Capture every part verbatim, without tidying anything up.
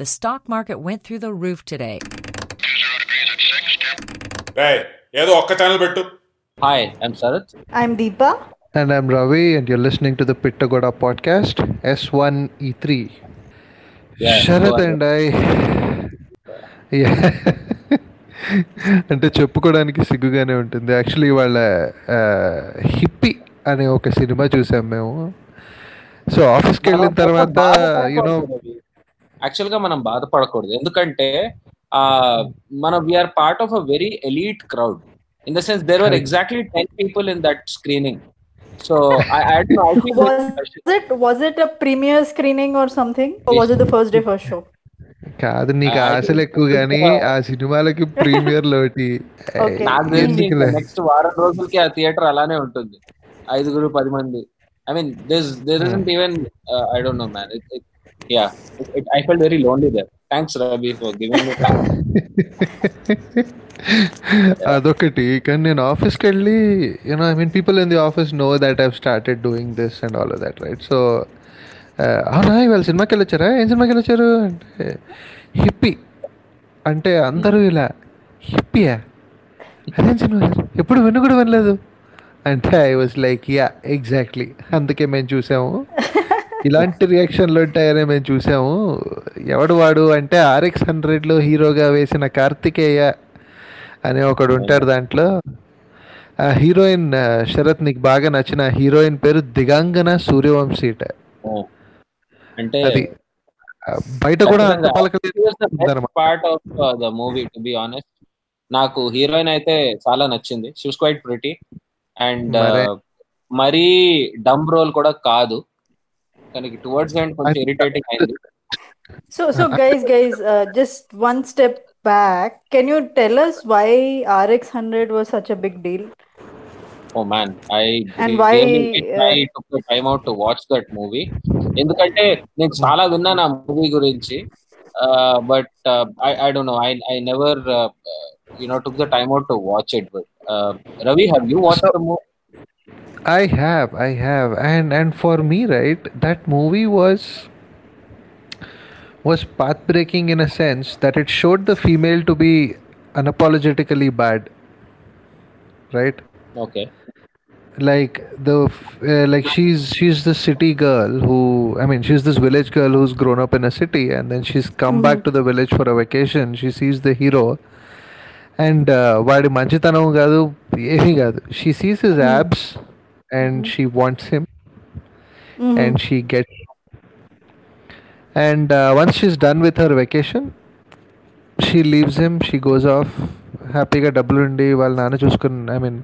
the stock market went through the roof today. Hey, hi, I'm Sarath. I'm Deepa. And I'm Ravi, and you're listening to the Pittagoda podcast, S one E three. Yeah, Sharath no, and I... Yeah. అంటే చెప్పుకోవడానికి సిగ్గుగానే ఉంటుంది. Actually వాళ్ళ hippie అనే ఒక cinema చూసాం మేము. So ఆఫీస్కి వెళ్ళిన తర్వాత యూనో యాక్చువల్గా మనం బాధపడకూడదు, ఎందుకంటే మనం we are part of a very elite crowd in the sense there were exactly ten people in that screening. So I had to actually was it was it a premiere screening or something, or was it the first day first show? కాదు నీకు ఆశలు ఎక్కువ గానీ ఆ సినిమాలకి premier లోటి next వారం రోజులకి ఆ థియేటర్ అలానే ఉంటుంది. ఐదుగురు పది మంది. I mean this there isn't even I don't know man. Yeah I felt very lonely there. Thanks Ravi for giving me time. అదొకటి. కానీ నేను ఆఫీస్కి వెళ్ళి you know I mean people in the office know that I have started doing this and all of that, right? So అవునా ఇవాళ సినిమాకి వెళ్ళొచ్చారా, ఏం సినిమాకి వెళ్ళొచ్చారు అంటే హిప్పీ అంటే అందరూ ఇలా హిప్పీయా, అదేం సినిమా ఎప్పుడు విన్ను కూడా వినలేదు అంటే I was like yeah exactly అందుకే మేము చూసాము, ఇలాంటి రియాక్షన్లు ఉంటాయని మేము చూసాము. ఎవడు వాడు అంటే ఆర్ఎక్స్ హండ్రెడ్లో హీరోగా వేసిన కార్తికేయ అనే ఒకడు ఉంటాడు. దాంట్లో ఆ హీరోయిన్ శరత్ నీకు బాగా నచ్చిన హీరోయిన్ పేరు దిగాంగన సూర్యవంశీ. అంటే బయట కూడా part of the movie to be honest. నాకు హీరోయిన్ అయితే చాలా నచ్చింది. She was quite pretty and మరీ డమ్ రోల్ కూడా కాదు. దానికి టువర్డ్స్ ఎండ్ కొంచెం ఇరిటేటింగ్ అయింది. So so guys guys just one step back, can you tell us why R X one hundred was such a big deal? Oh man, I and why I took the time out to watch that movie. Endukante nenu chaala vinna na movie gurinchi, but uh, I I don't know. I I never uh, you know took the time out to watch it. But uh, Ravi, have you watched so, the movie? I have, I have, and and for me, right, that movie was was path breaking in a sense that it showed the female to be unapologetically bad, right? Okay, like the uh, like she's she's the city girl who I mean she's this village girl who's grown up in a city, and then she's come mm-hmm. back to the village for a vacation. She sees the hero and vaadi manchitanam gaadu emi gaadu, she sees his mm-hmm. abs and mm-hmm. she wants him mm-hmm. and she gets him. And uh, once she's done with her vacation she leaves him, she goes off హ్యాపీగా డబ్బులు ఉండి వాళ్ళ నాన్న చూసుకుని I mean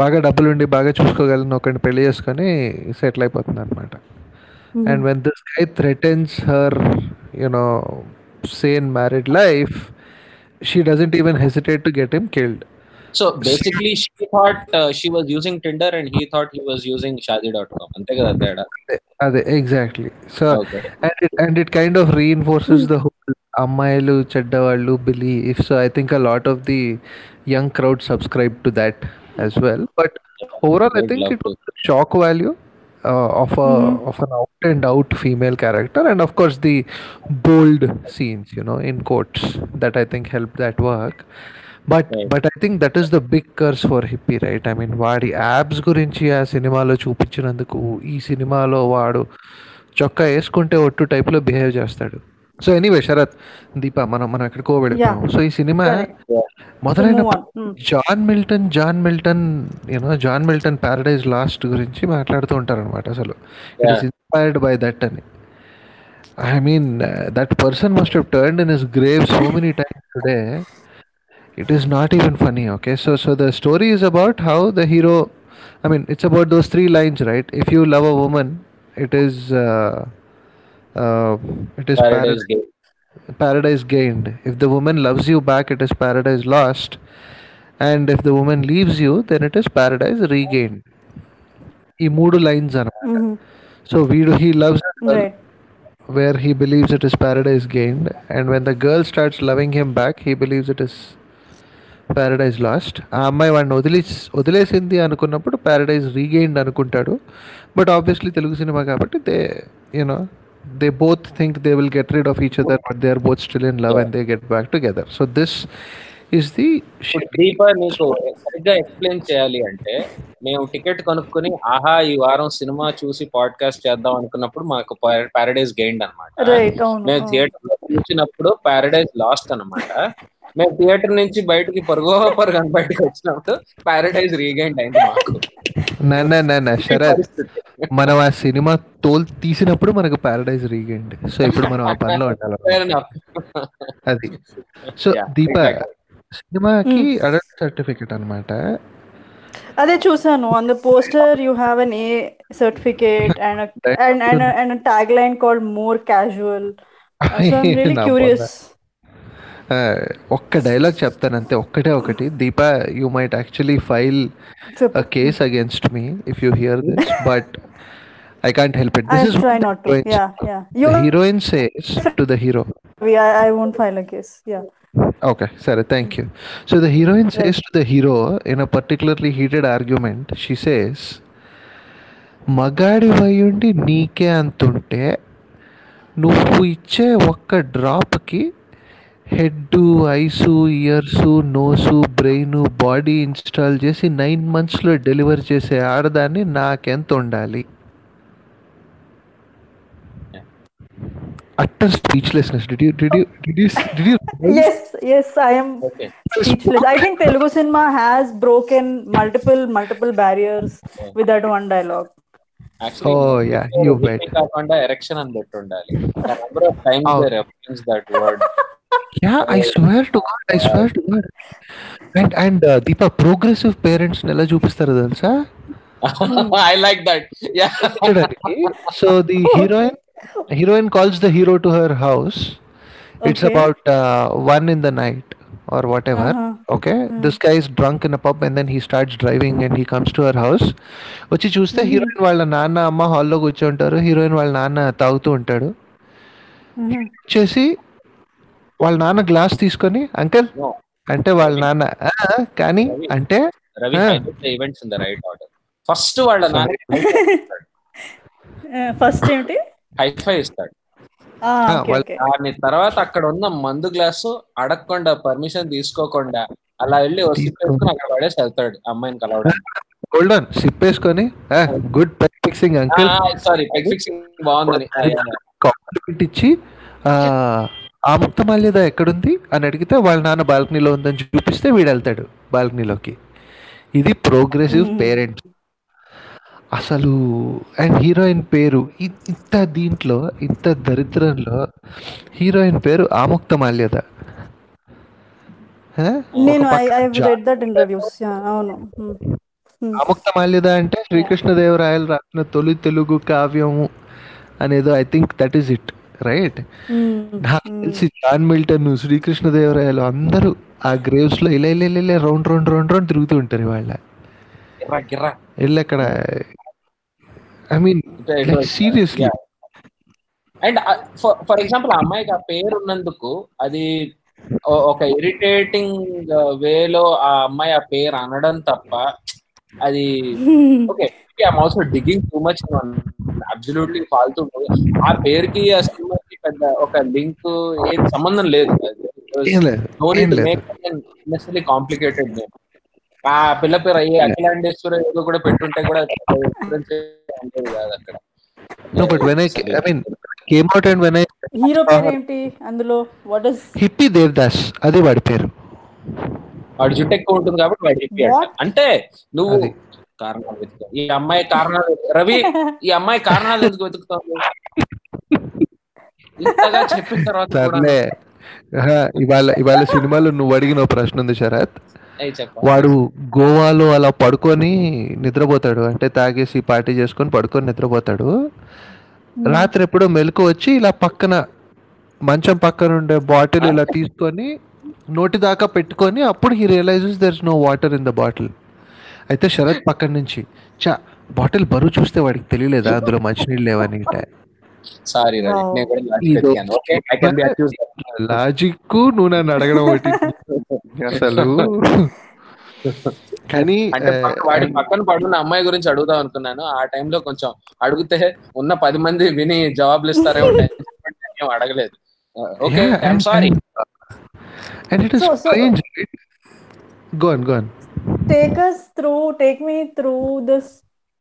బాగా డబ్బులు ఉండి బాగా చూసుకోగలను ఒకరిని పెళ్లి చేసుకొని సెటిల్ అయిపోతుంది అనమాట. And when this guy threatens her you know sane married life, she doesn't even hesitate to get him killed. So basically she thought she was using Tinder and he thought he was using Shadi dot com. అంతే కదా తేడా. అదే exactly. So and it and it kind of reinforces the whole అమ్మాయిలు చెడ్డవాళ్ళు belief. So I think a lot of the young crowd subscribe to that as well. But overall I think it was the shock value uh, of a mm-hmm. of an out and out female character, and of course the bold scenes, you know, in quotes, that I think helped that work. But right. but I think that is the big curse for hippie, right? I mean vaadi abs gurinchi aa cinema lo chupinchinanduku ee cinema lo vaadu chokka eskunte ottu type lo behave chestadu. So anyway Sharath Deepa మనం మనం ఎక్కడికో వెళ్ళాము. సో ఈ సినిమా మొదలైన John Milton John Milton you know John Milton Paradise Lost గురించి మాట్లాడుతూ ఉంటారు అనమాట. అసలు it is inspired by that అని. I mean that person must have turned in his grave so many times today. It is not even funny. Okay so so the story is about how the hero I mean it's about those three lines, right? If you love a woman it is Uh, it is paradise, paradise, gained. paradise gained. If the woman loves you back, it is paradise lost, and if the woman leaves you, then it is paradise regained. Ee moodu lines anamata. Mm-hmm. So we do, he loves right. where he believes it is paradise gained, and when the girl starts loving him back, he believes it is paradise lost. ఆ అమ్మాయి వాడిని వదిలి వదిలేసింది అనుకున్నప్పుడు paradise regained అనుకుంటాడు. But obviously Telugu cinema కాబట్టి they you know they both think they will get rid of each other, but they are both still in love, yeah. and they get back together. So this is the so deeper nicho. Sariga explain cheyali ante mem ticket konukkoni aha ee varam cinema chusi podcast cheddam anukunnappudu maaku Paradise gained anamata. Right, avunu. Mem theater lo chusinappudu Paradise lost anamata. Mem theater nunchi bayatiki pargo parga bayatiki vachinappudu Paradise regained ayindi maaku. Na na na na Sharat. మనం ఆ cinema తోలు తీసినప్పుడు మనకు Paradise regained. So ఇప్పుడు మనం ఆ పనిలో ఉండాలి అది. సో దీపా సినిమాకి అడల్ట్ సర్టిఫికెట్ అన్నమాట. అదే చూసాను. On the poster you have an A certificate and and and and a tagline called more casual. So I'm really curious. ఒక్క డైలాగ్ చెప్తానంతే, ఒక్కటే ఒకటి. Deepa, you might actually file a case against me if you hear this, but I can't help it. This I'll is try not to. Yeah, yeah. You the heroine says to the hero. We, I, I won't file a case. Yeah. Okay, Sarah, thank you. So the heroine right. says to the hero in a particularly heated argument, she says, "Magadi vayundi neeke antunte, nuvvu icche okka drop ki head, eyes, ears, nose, brain, body install chesi nine months lo deliver chese aardani naakento undali." Utter speechlessness. Did you, did you, did you, did you? Yes, yes, I am okay. speechless. I think Telugu cinema has broken multiple, multiple barriers okay. with that one dialogue. Actually, oh yeah, you bet. Erection and that undali. The number of times oh. they reference that word. Yeah, I swear to God, I swear yeah. to God. And and uh, Deepa, progressive parents nela choopistaru telusa. I like that. Yeah. So the heroine. The heroine calls the hero to her house. Okay. It's about uh, one in the night or whatever. Uh-huh. Okay, mm-hmm. This guy is drunk in a pub and then he starts driving and he comes to her house. Vachi chuste mm-hmm. heroine vaalla nanna amma hall lo kuchuntaru. Heroine vaalla nanna taagutu untadu. Chesi vaalla nanna glass teeskoni uncle ante vaalla nanna kaani ante Ravi the events in the right order. First vaalla nanna first ante hi fi ఇస్తాడు. దాని తర్వాత అక్కడ ఉన్న మందు glass అడగకుండా permission తీసుకోకుండా అలా వెళ్ళి సిప్పేసుకుని అక్కడ పడేసి వెళ్తాడు అమ్మాయిని కలవడానికి. సిప్పేసుకొని good peg fixing uncle, sorry peg fixing బాగుందని కాంప్లిమెంట్ ఇచ్చి ఆ ముక్త మాల్యద ఎక్కడుంది అని అడిగితే వాళ్ళ నాన్న బాల్కనీలో ఉందని చూపిస్తే వీడు వెళ్తాడు బాల్కనీలోకి. ఇది ప్రోగ్రెసివ్ పేరెంట్స్ అసలు. అండ్ హీరోయిన్ పేరు ఇంత దీంట్లో ఇంత దరిద్రంలో హీరోయిన్ పేరు ఆముక్త మాల్యద. ఆముక్త మాల్యద అంటే శ్రీకృష్ణదేవరాయలు రాసిన తొలి తెలుగు కావ్యము అనేదో. I think that is it right. నాకు తెలిసి జాన్ మిల్టన్, శ్రీకృష్ణదేవరాయలు అందరూ ఆ గ్రేవ్స్ లో ఇలా ఇలా ఇలా రౌండ్ రౌండ్ రౌండ్ రౌండ్ తిరుగుతూ ఉంటారు. వాళ్ళ ఇల్లు అక్కడ I mean, like, like, seriously. Yeah. And uh, for for example, అమ్మాయికి ఆ పేరు ఉన్నందుకు అది ఒక ఇరిటేటింగ్ వేలో ఆ అమ్మాయి ఆ పేరు అనడం తప్ప అది okay. I'm also digging too much on absolutely ఫాల్తూ. ఆ పేరుకి ఆ సినిమాకి పెద్ద ఒక లింక్ ఏం సంబంధం లేదు. కాంప్లికేటెడ్ నేమ్ ఆ పిల్ల పేరు అయ్యి అఖిలాండేశ్వర ఏదో కూడా పెట్టుంటే కూడా అక్కడ. No, but when I, I mean, came out and when I hero పేరు ఏంటి అందులో? What is హిప్పీ దేవదాస్, అది వాడి పేరు. వాడి జుట్టు ఎక్కువ ఉంటుంది కాబట్టి వాడి హిప్పీ అంటే. నువ్వు కారణాలు వెతుకు, ఈ అమ్మాయి కారణాలు రవి, ఈ అమ్మాయి కారణాలు ఎందుకు వెతుకుతావు ఇంతగా చెప్పిన తర్వాత? ఇవాళ ఇవాళ సినిమాలో నువ్వు అడిగిన ప్రశ్న ఉంది శరత్. వాడు గోవాలో అలా పడుకొని నిద్రపోతాడు, అంటే తాగేసి పార్టీ చేసుకొని పడుకొని నిద్రపోతాడు. రాత్రి ఎప్పుడో మెలకు వచ్చి ఇలా పక్కన మంచం పక్కన ఉండే బాటిల్ ఇలా తీసుకొని నోటి దాకా పెట్టుకొని అప్పుడు he realises there is no water in the bottle. అయితే శరత్ పక్కన నుంచి చా బాటిల్ బరువు చూస్తే వాడికి తెలియలేదా అందులో మంచినీళ్ళు లేవని. సారీ లాజిక్ నువ్వు నన్ను అడగడం ఒకటి అసలు. కానీ అంటే వాడి పక్కన పడుతున్న అమ్మాయి గురించి అడుగుదాం అనుకున్నాను. ఆ టైంలో కొంచెం అడిగితే ఉన్న పది మంది విని జవాబులు ఇస్తారేమో అడగలేదు. Okay I'm sorry. And it is so, strange, so, right? Go on, go on. Take us through, take me through this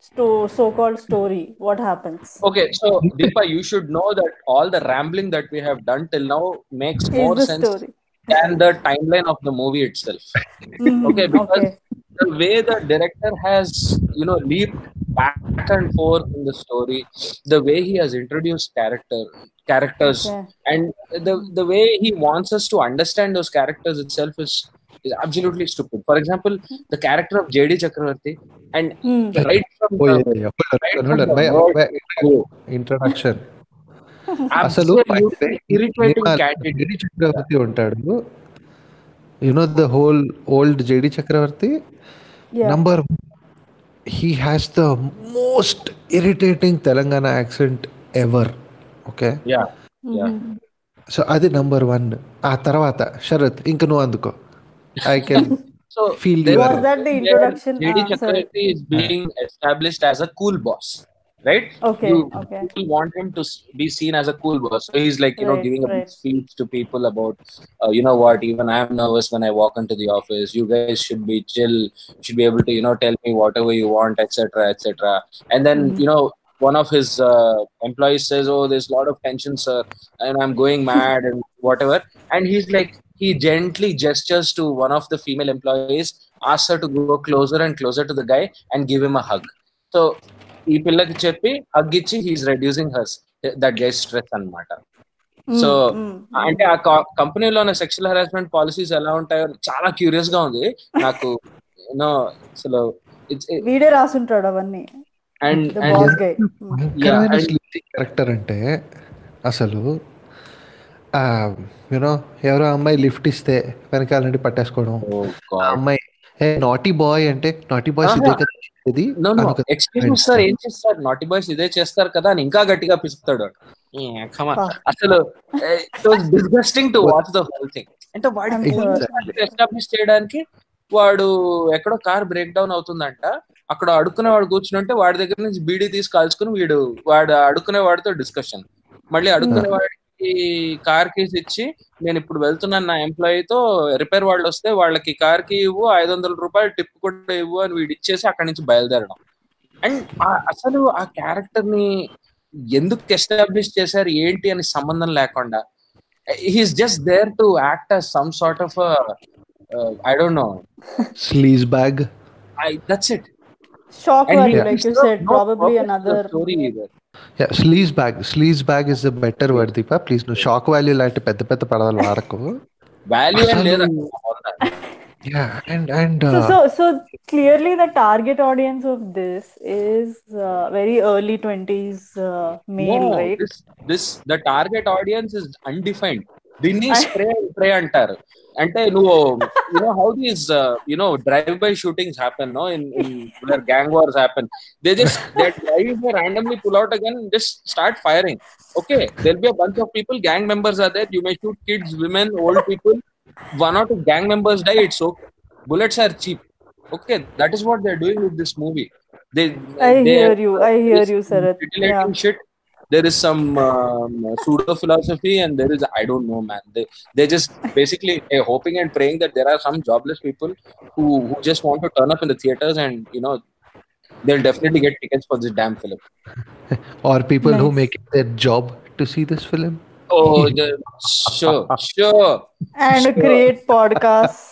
sto- so-called story. What happens? Okay, so Deepa, you should know that all the rambling that we have done till now makes Here's more sense story. than the timeline of the movie itself. Mm-hmm. Okay, because okay. the way the director has, you know, leaped back and forth in the story, the way he has introduced character, characters, yeah. and the the way he wants us to understand those characters itself is is absolutely stupid. For example, the character of J D. Chakravarthy, and mm. right from oh, the, yeah, yeah. Right hold on, hold on. My, my introduction. Absolutely irritating J D. Chakravarthy untadu. You know the whole old J D. Chakravarthy? Yeah. Number one, he has the most irritating Telangana accent ever. Okay? Yeah. Mm-hmm. So, adi number one. Ah, taravata, Sharath, inka no anduko. I can so feel there. Was that the introduction? J D. Chakravarthy is being established as a cool boss. Right? Okay. You, okay. People want him to be seen as a cool boss. So he's like, you right, know, giving right. a speech to people about, uh, you know what, even I'm nervous when I walk into the office. You guys should be chill, should be able to, you know, tell me whatever you want, et cetera, et cetera. And then, mm-hmm. you know, one of his uh, employees says, oh, there's a lot of tension, sir, and I'm going mad and whatever. And he's like, he gently gestures to one of the female employees, asks her to go closer and closer to the guy and give him a hug. So, ఈ పిల్లకి చెప్పి అగ్గిచ్చి he's reducing hers that guy's stress అన్నమాట. So అంటే ఆ కంపెనీలో ఉన్న sexual harassment policies ఎలా ఉంటాయో చాలా క్యూరియస్ గా ఉంది నాకు. నో అసలు వీడే రాసుంటాడు అవన్నీ. అండ్ క్యారెక్టర్ అంటే అసలు యూనో ఎవరో అమ్మాయి లిఫ్ట్ ఇస్తే వెనకాల నుండి పట్టేసుకోవడం, అమ్మాయి నాటీ బాయ్ అంటే నాటీ బాయ్ ఇదే కదా ఇది ఎక్స్క్యూజ్ సార్ ఏం చేస్తారు నాటీ బాయ్స్ ఇదే చేస్తారు కదా అని ఇంకా గట్టిగా పిస్తాడు. అసలు disgusting to watch the whole thing. అంటే వాడి ఎస్టాబ్లిష్ చేయడానికి వాడు ఎక్కడో కార్ బ్రేక్ డౌన్ అవుతుందంట, అక్కడ అడుక్కునే వాడు కూర్చుంటే వాడి దగ్గర నుంచి బీడీ తీసి కాల్చుకుని వీడు వాడు అడుక్కునే వాడితో డిస్కషన్, మళ్ళీ అడుక్కునే వాడికి కార్ కీస్ ఇచ్చి నేను ఇప్పుడు వెళ్తున్నాను నా ఎంప్లాయీతో రిపేర్ వాళ్ళు వస్తే వాళ్ళకి కార్ కి ఇవ్వు ఐదు వందల రూపాయలు టిప్ కూడా ఇవ్వు అని వీడు ఇచ్చేసి అక్కడి నుంచి బయలుదేరడం. అండ్ అసలు ఆ క్యారెక్టర్ ని ఎందుకు ఎస్టాబ్లిష్ చేశారు ఏంటి అని సంబంధం లేకుండా he's just there to act as some sort of I don't know sleaze bag. That's it. Shock and value, like you said, no, probably no, another story either. Yeah, sleaze bag. Sleaze bag is the better word, Deepa. Please, no shock value. Like, petta petta padadalu varakku. Value and leda. Yeah, and and. Uh, so so so clearly the target audience of this is uh, very early twenties uh, male, no, right? This, this the target audience is undefined. దీన్ని spray spray అంటారు. అంటే నువ్వు you know how these you know drive by shootings happen no in where gang wars happen they just they drive they randomly pull out again just start firing. Okay there be a bunch of people gang members are there you may shoot kids women old people one or two gang members die it's okay bullets are cheap. Okay that is what they are doing with this movie. They I hear you I hear you Sarath. Relating shit. There is some um, pseudo philosophy and there is, I don't know, man. They they just basically uh, hoping and praying that there are some jobless people who, who just want to turn up in the theaters and, you know, they'll definitely get tickets for this damn film. Or people nice. who make it their job to see this film. Oh, the, sure, sure. And sure. create podcasts.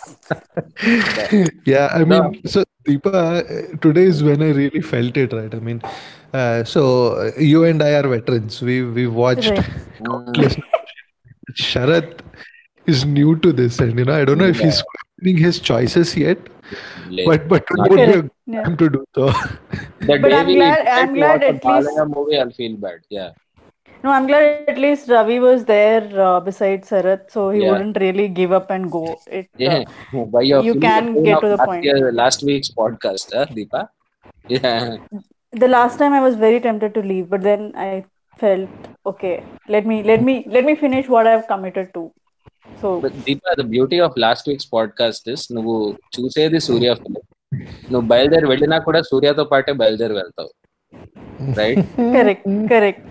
Yeah, I mean, no. so Deepa, today is when I really felt it, right? I mean, uh, so you and I are veterans. We we watched. Right. Mm. Sharath is new to this, and you know, I don't know if yeah. he's questioning his choices yet, Late. but but today would be a yeah. time to do so. The but I'm glad. I'm glad at least. Movie, I'll feel bad. Yeah. No, I'm glad at least Ravi was there uh, beside Sarath, so he yeah. wouldn't really give up and go. It, yeah. uh, By your you can get to the last point. Year, last week's podcast, huh, Deepa? Yeah. The last time I was very tempted to leave, but then I felt, okay, let me let me, let me finish what I've committed to. So, but Deepa, the beauty of last week's podcast is, you choose the Surya film. నువ్వు బయలుదేరి వెళ్ళినా కూడా సూర్యతో పాటే బయలుదేరి వెళ్తావు. Right? Correct, correct.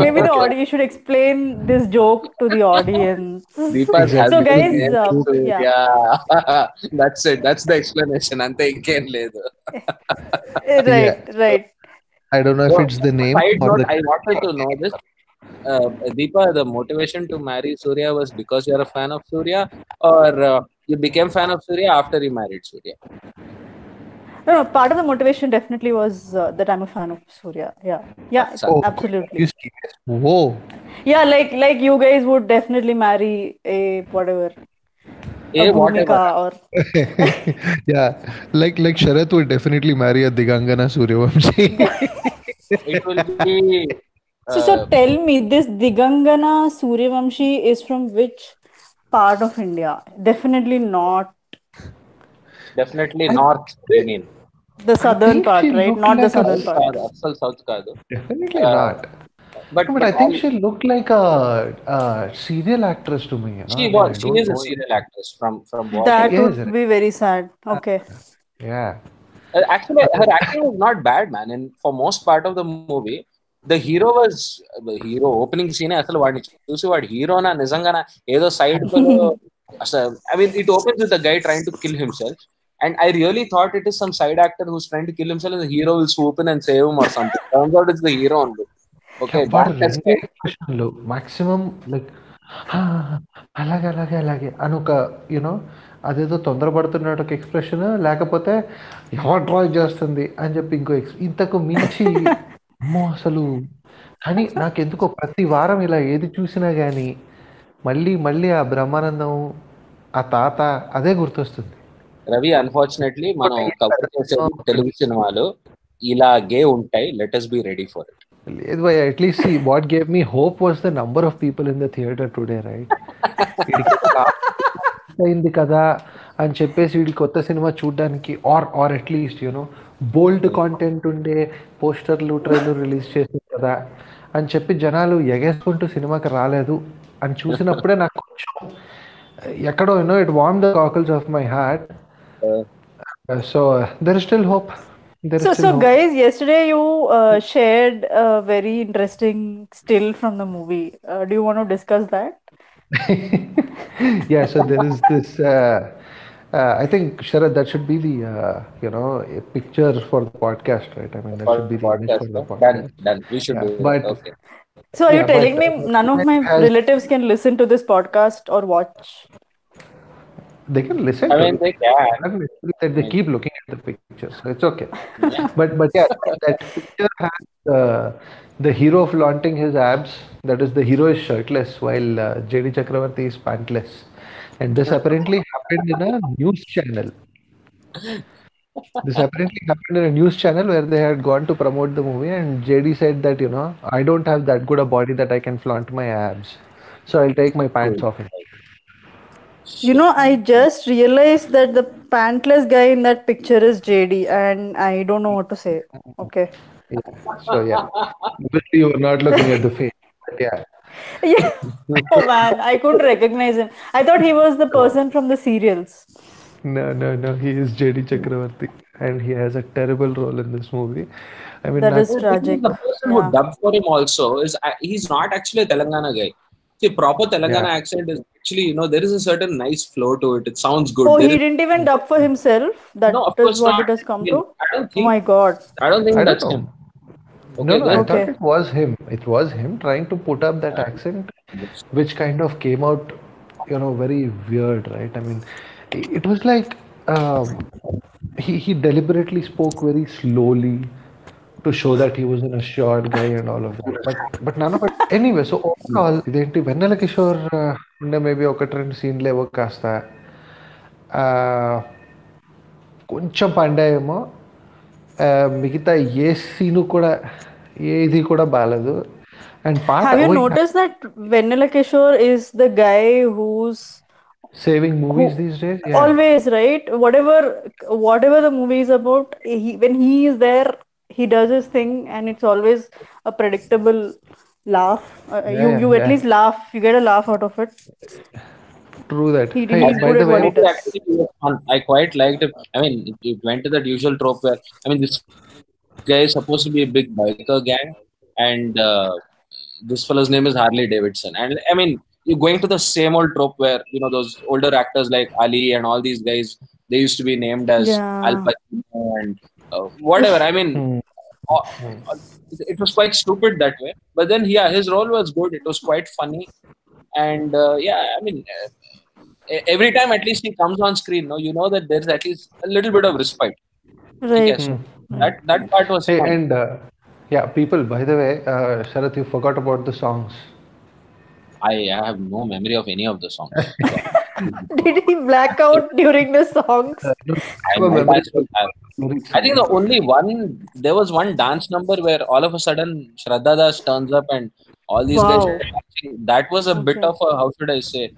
Maybe the audience, you should explain this joke to the audience. So guys, uh, yeah. yeah. That's it. That's the explanation. Ante inken ledu. Right, right. I don't know so, if it's the name or not, the... I wanted to know this. Uh, Deepa, the motivation to marry Surya was because you're a fan of Surya, or uh, you became fan of Surya after you married Surya? No, no, part of the motivation definitely was uh, that I'm a fan of Surya. Yeah, yeah, oh, absolutely. Whoa. Yeah, like like you guys would definitely marry a whatever. A, a whatever. Or... yeah, like like Sharat would definitely marry a Digangana Suryavamsi. It will be... So, uh, so tell me, this Digangana Suryavamsi is from which part of India? Definitely not. Definitely I, north. I mean. The southern part, right? Not like the southern a, part. Absolute south ka do. Definitely uh, not. But, no, but I think she looked like a, a serial actress to me. She know? was. She is a serial actress from from. Boston. That yes, would be very sad. Okay. Yeah. Uh, actually, her acting was not bad, man. And for most part of the movie, the hero was the hero opening scene. Actually, what you see, what hero na nizanga na edo side ko. I mean, it opens with the guy trying to kill himself. And I really thought it is some side actor who's trying to kill himself and the hero will swoop in and save him or something. Turns out it's the hero only. Okay, but that's it. Maximum, like, ah, alage, alage, alage. Anuka, you know, adedo tondra padutunnattu expression, lekapothe, hot roy chestundi ani cheppi inko intaku minchi ammo asalu. Ani naku enduko prati varam ila edi chusina gaani మళ్ళీ మళ్ళీ ఆ బ్రహ్మానందం ఆ తాత అదే గుర్తొస్తుంది. Ravi, unfortunately మనం cover చేసే తెలుగు సినిమాలు ఇలాగే ఉంటాయి. Let us be ready for it. లేదు భయ, at least see what gave me hope was the number of people in the theater today, right? అయింది కదా అని చెప్పేసి వీడి కొత్త సినిమా చూడడానికి or or at least you know bold content ఉండే పోస్టర్లు ట్రైలర్ రిలీజ్ చేసింది కదా అని చెప్పి జనాలు ఎగేసుకుంటూ సినిమాకి రాలేదు అని చూసినప్పుడే నాకు కొంచెం ఎక్కడో you know it warm the cockles of my heart. So there is still hope. So, so guys, yesterday you uh, shared a very interesting still from the movie. Uh, do you want to discuss that? Yeah, so there is this uh, uh, I think, Sharad, that should be the uh, you know, a picture for the podcast, right? I mean, that for should be the image for the podcast. Done, done. We should yeah, do it. But okay. So are yeah, you telling but, me none of my has, relatives can listen to this podcast or watch? They can listen. I mean, to they it. can. They, they keep looking at the pictures, so it's okay. Yeah. But but yeah, that picture has uh, the hero flaunting his abs. That is, the hero is shirtless while uh, J D Chakravarthy is pantless, and this apparently happened in a news channel. This apparently happened in a news channel where they had gone to promote the movie, and J D said that, you know, I don't have that good a body that I can flaunt my abs, so I'll take my pants off. You know, I just realized that the pantless guy in that picture is J D, and I don't know what to say. Okay. Yeah. So yeah, you were not looking at the face, but yeah. Yeah. Oh man, I couldn't recognize him. I thought he was the person from the serials. No, no, no. He is J D Chakravarthy, and he has a terrible role in this movie. I mean, that is tragic. The person yeah. who dubbed for him also is uh, he's not actually a Telangana guy. The proper Telangana yeah. accent is actually, you know, there is a certain nice flow to it. It sounds good. Oh, there he is, didn't even dub for himself. That no, of course is what not. It has come I mean, to. I don't think, oh my God. I don't think I don't that's know. him. Okay, no, no, I okay. thought it was him. It was him trying to put up that yeah. accent, which kind of came out, you know, very weird, right? I mean. It was like um, he, he deliberately spoke very slowly to show that he was an assured guy and all of that. But, but none of it. Anyway, so overall, identi Venela Kishore unde maybe oka trend scene le work kasta కొంచెం పండాయేమో, మిగతా ఏ scene కూడా ఏది కూడా బాగాలేదు. And part, have you noticed that Venela Kishore is the guy who's saving movies oh, these days? Yeah. Always, right? Whatever whatever the movie is about, he, when he is there, he does his thing, and it's always a predictable laugh. Uh, yeah, you you yeah. at least laugh. You get a laugh out of it. True that. He didn't hey, by the way, it actually, I quite liked it. I mean, it went to that usual trope where, I mean, this guy is supposed to be a big biker gang, and uh, this fellow's name is Harley Davidson. And I mean, you're going to the same old trope where, you know, those older actors like Ali and all these guys, they used to be named as yeah. Al Pacino and uh, whatever. I mean, uh, uh, it was quite stupid that way. But then, yeah, his role was good. It was quite funny. And uh, yeah, I mean, uh, every time at least he comes on screen, no, you know that there's at least a little bit of respite. Right. Yes. Mm-hmm. That that part was hey, fun. And uh, yeah, people, by the way, uh, Sharath, you forgot about the songs. I, I have no memory of any of the songs. Did he black out during the songs? I, I think the only one, there was one dance number where all of a sudden Shraddha Das turns up and all these wow. guys. That was a okay. bit of a, how should I say,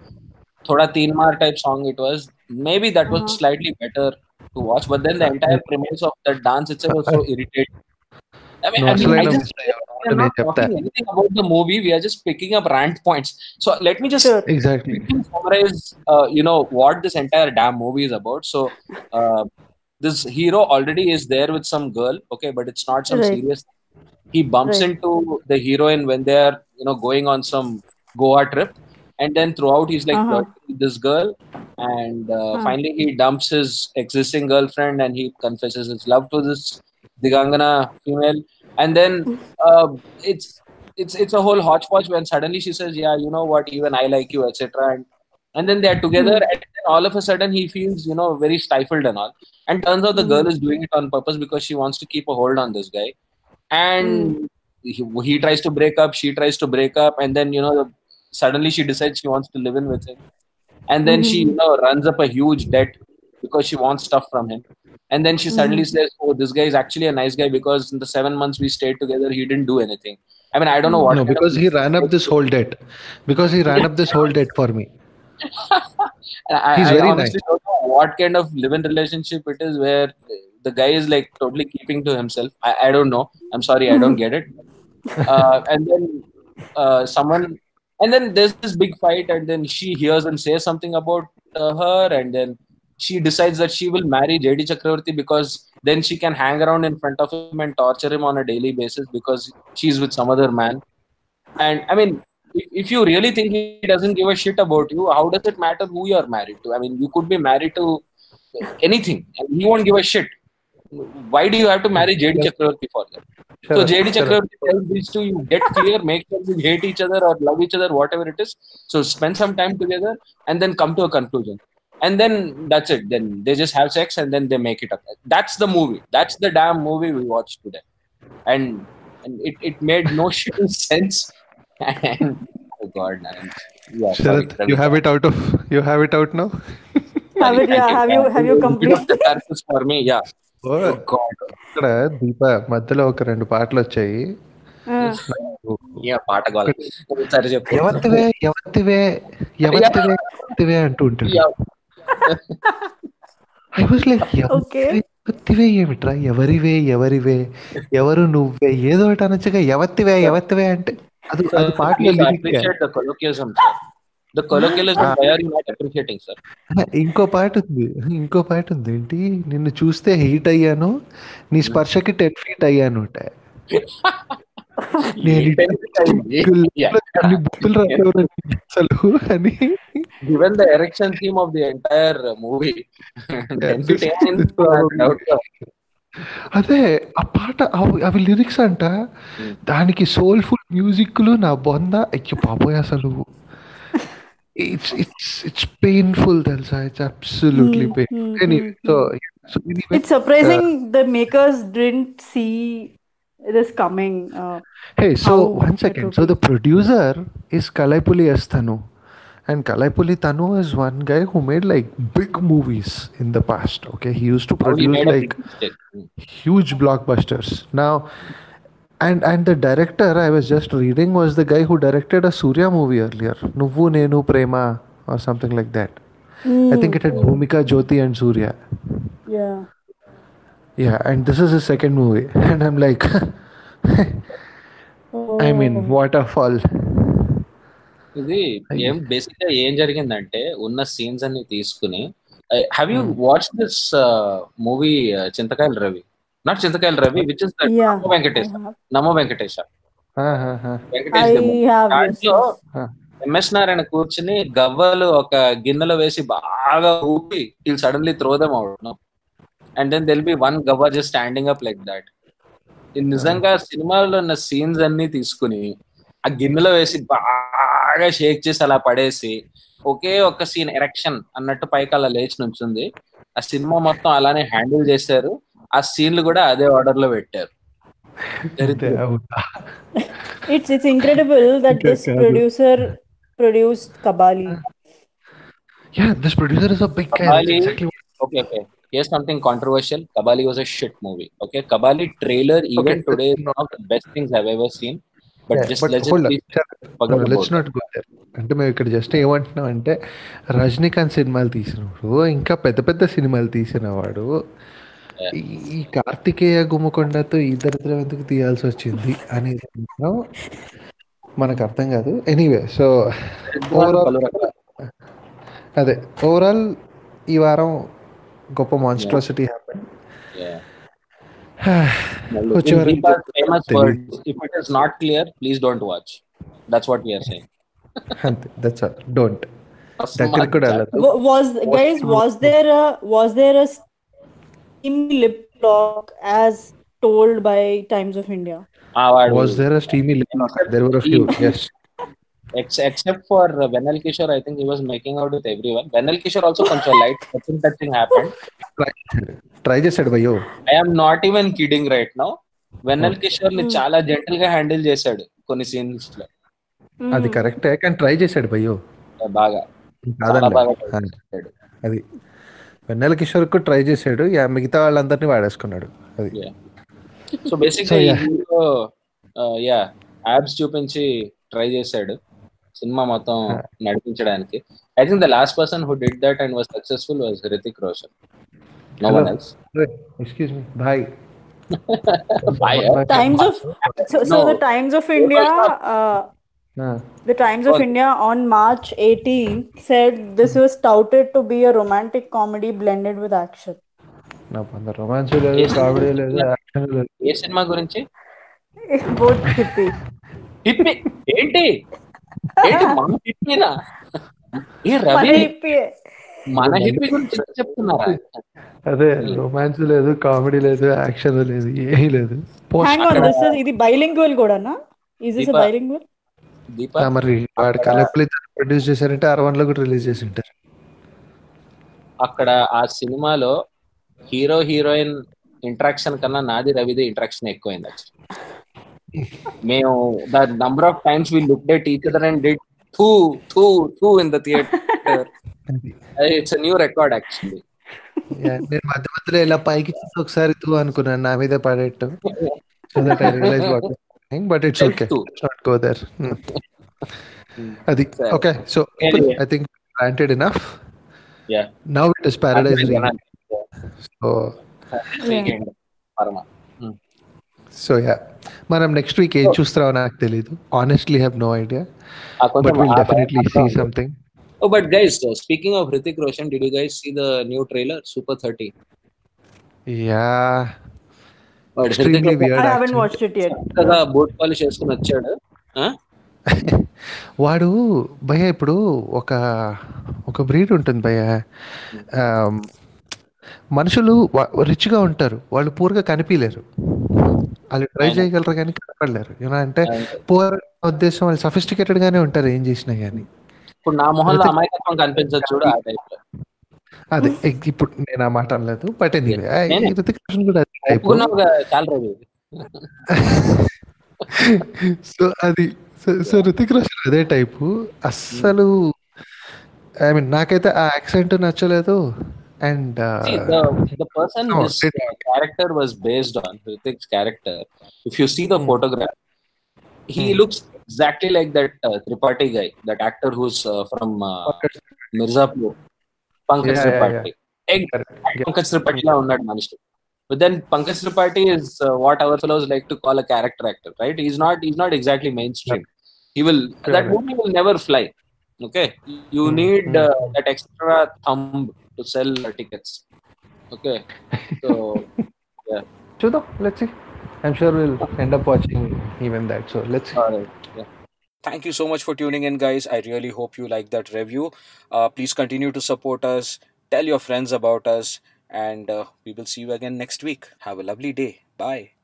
thoda teen maar type song it was. Maybe that was uh-huh. slightly better to watch, but then the entire premise of that dance itself was so irritating. I mean, no, I, mean I just we are not talking anything about the movie. We are just picking up rant points. So let me just sure. exactly summarize, uh, you know, what this entire damn movie is about. So uh, this hero already is there with some girl, okay, but it's not some right. serious thing. He bumps right. into the heroine when they are, you know, going on some Goa trip, and then throughout he's like uh-huh. this girl, and uh, uh-huh. finally he dumps his existing girlfriend and he confesses his love to this Digangana female, and then uh, it's it's it's a whole hodgepodge when suddenly she says, yeah, you know what, even I like you, et cetera. And and then they're together, mm-hmm. and then all of a sudden he feels, you know, very stifled and all. And turns out the mm-hmm. girl is doing it on purpose because she wants to keep a hold on this guy. And mm-hmm. he, he tries to break up, she tries to break up, and then, you know, suddenly she decides she wants to live in with him. And then mm-hmm. she, you know, runs up a huge debt because she wants stuff from him. And then she suddenly mm-hmm. says, oh, this guy is actually a nice guy because in the seven months we stayed together, he didn't do anything. I mean, I don't know what. No, because he ran up this whole debt. Because he ran up this whole debt for me. I, He's I very nice. Don't know what kind of live-in relationship it is where the guy is like totally keeping to himself. I, I don't know. I'm sorry, I don't get it. Uh, and then uh, someone... And then there's this big fight, and then she hears and says something about uh, her, and then she decides that she will marry J D Chakravarthy because then she can hang around in front of him and torture him on a daily basis because she's with some other man. And I mean, if, if you really think he doesn't give a shit about you, how does it matter who you're married to? I mean, you could be married to anything and he won't give a shit. Why do you have to marry J D Chakravarthy for that? Sure, so J D Chakravarthy sure. tells these two, you get clear, make sure you hate each other or love each other, whatever it is. So spend some time together and then come to a conclusion. And then that's it. Then they just have sex and then they make it up. That's the movie. That's the damn movie we watched today. And and it, it made no sense. And oh god, man. Yeah, Sharath, sorry, you have it out of you have it out now? Have it, yeah. Have you have you completed the purpose for me? Yeah. Oh god. Deepa, madhalo oka rendu paatlu vachayi. I was like, ఎవత్తివే ఏమిట్రా ఎవరివే ఎవరివే ఎవరు నువ్వే ఏదో ఒకటి అనొచ్చుగా ఎవత్తివే ఎవత్తివే అంటే అది అది పాటలో ఇంకో పాట ఉంది ఇంకో పాట ఉంది ఏంటి నిన్ను చూస్తే హీట్ అయ్యాను నీ స్పర్శకి టెన్ ఫీట్ అయ్యాను ఉంటాయి given the erection theme of the entire movie, అదే ఆ పాట అవి లిరిక్స్ అంట దానికి సోల్ఫుల్ మ్యూజిక్ లో నా బొంద అయ్యో బాబోయ్ అసలు it's it's it's painful Delsa. It's absolutely painful. Anyway, so, so anyway, it's surprising uh, the makers didn't see it is coming. Uh, hey, so one second. So the producer is Kalaipuli S. Thanu. And Kalaipuli Thanu is one guy who made like big movies in the past. Okay, he used to produce oh, like huge blockbusters. Now, and and the director I was just reading was the guy who directed a Surya movie earlier. Nuvu Nenu Prema or something like that. Mm. I think it had Bhumika Jyoti and Surya. Yeah. Yeah, and this is his second movie. And I'm like, oh. I mean, what a fall. ఇది ఏం basic గా ఏం జరిగిందంటే ఉన్న scenes అన్ని తీసుకుని have you watch this movie Chintakayala Ravi not Chintakayala Ravi which is that Namo Venkatesa Namo Venkatesa MS Narayana కూర్చుని గవ్వలు ఒక గిన్నెలో వేసి బాగా ఊపి will suddenly throw them out and then Dil be one గవ్వ just standing up like that నిజంగా సినిమాలో ఉన్న సీన్స్ అన్ని తీసుకుని ఆ గిన్నెలో వేసి బాగా షేక్ చేసి అలా పడేసి ఒకే ఒక్క సీన్ ఎరెక్షన్ అన్నట్టు పైకి అలా లేచి నుంచింది. ఆ సినిమా మొత్తం అలానే హ్యాండిల్ చేశారు. ఆ సీన్లు కూడా అదే ఆర్డర్ లో పెట్టారు. It's it's incredible that this producer produced Kabali. Yeah, this producer is a big Kabali, guy. Exactly. Okay, okay. Here's something controversial. Kabali was a shit movie. Okay, Kabali trailer even okay, today is one of the best things I've ever seen. But yeah, just but let's, hold no, let's not go there. అంటే మేము ఇక్కడ just ఏమంటున్నాం అంటే రజనీకాంత్ సినిమాలు తీసినప్పుడు ఇంకా పెద్ద పెద్ద సినిమాలు తీసిన వాడు ఈ కార్తికేయ గుమ్మకొండతో ఈ దరిద్రం ఎందుకు తీయాల్సి వచ్చింది అనేది మనకు అర్థం కాదు. ఎనీవే సో ఓవరాల్ అదే ఓవరాల్ ఈ వారం గొప్ప monstrosity happen. If it is not clear, please don't watch. That's what we are saying. That's all. Don't. Was guys, was there a was there a steamy lip lock as told by Times of India? Was there a steamy lip lock? There were a few. Yes. Except for Venela Kishore, I think he was making out with everyone. Venela Kishore also comes alive. Nothing touching happened. Try just said by you. I am not even kidding right now. Venela Kishore ni chala gentle ga handle chesadu konni scenes lo. Adi correct eh kan try chesadu by you. Baga. Kada baga. Adi Venela Kishore ku try chesadu ya migitha vallandarni vaadeskunnadu. Adi. So basically uh, yeah, abs chupinchi try chesadu. సినిమా మొత్తం నడిపించడానికి I think the last person who did that and was successful was Hrithik Roshan. No one else. Excuse me by by Times of so the Times of India the Times of India on March eighteenth said this was touted to be a romantic comedy blended with action. నా పంద romance లేదు, comedy లేదు, action లేదు. ఏ సినిమా గురించి? Both hippie hippie ఏంటి అదే రొమాన్స్ లేదు, కామెడీ లేదు, యాక్షన్ లేదు, ఏమీ లేదు. ఇది బైలింగ్వల్ కూడానా? Is this a bilingual? Deepa మరి వాడు కలైపులి ప్రొడ్యూస్ చేశారంటే ఆర్ వన్ లో కూడా రిలీజ్ చేసి ఉంటారు. అక్కడ ఆ సినిమాలో హీరో హీరోయిన్ ఇంటరాక్షన్ కన్నా నాది రవిది ఇంటరాక్షన్ ఎక్కువైంది. Mayo, the number of times we looked at each other and did two, two, two in the theater. It's a new record actually. Yeah, నేను మధ్య మధ్యలో ఇలా పైకి చూసి ఒకసారి తూ అనుకున్నాను, నా మీద పడేట్టు. So that I realized what was happening, but it's okay. Let's not go there. Adi, okay, so anyway. I think we planted enough. Yeah. Now it is Paradise Rewind. So. Weekend. Parma. So yeah, మనం next week ఏం చూస్తారో నాకు తెలియదు. Honestly, have no idea. But we'll definitely see something. Oh, but guys, speaking of Hrithik Roshan, did you guys see the new trailer, Super Thirty? Yeah. But extremely weird. I haven't watched it yet. కదా boat polish చేసుకుని వచ్చాడు. వాడు భయ్య ఇప్పుడు ఒక ఒక breed ఉంటుంది భయ్య. మనుషులు రిచ్గా ఉంటారు, వాళ్ళు పూర్గా కనిపించలేరు. వాళ్ళు ట్రై చేయగలరు కానీ కనపడలేరు. ఎలా అంటే పూర్ ఉద్దేశం వాళ్ళు సఫిస్టికేటెడ్ గానే ఉంటారు, ఏం చేసినా గానీ. ఇప్పుడు నా మొహంలో అమాయకత్వం కనిపించొచ్చు చూడు ఆ టైప్ లో. అదే ఇప్పుడు నేను ఆ మాట అనలేదు, బట్ ఎనీవే సో అది సో రితిక్ రోషన్ అదే టైపు. అస్సలు ఐ మీన్ నాకైతే ఆ యాక్సెంట్ నచ్చలేదు. And uh, See, the, the person no, this it, character was based on Hrithik's character. If you see the photograph, he hmm. looks exactly like that uh, Tripathi guy, that actor who's uh, from uh, Mirzapur, Pankaj yeah, Tripathi. Yeah, yeah. yeah. Pankaj Tripathi la unnadu manishtu. But then Pankaj Tripathi is uh, what our fellows like to call a character actor, right? He's not. He's not exactly mainstream. He will Fair that movie will never fly. Okay, you mm-hmm. need uh, that extra thumb to sell tickets. Okay, so yeah. So though, let's see. I'm sure we'll end up watching even that. So let's see. All right. Yeah. Thank you so much for tuning in, guys. I really hope you like that review. Uh, please continue to support us. Tell your friends about us. And uh, we will see you again next week. Have a lovely day. Bye.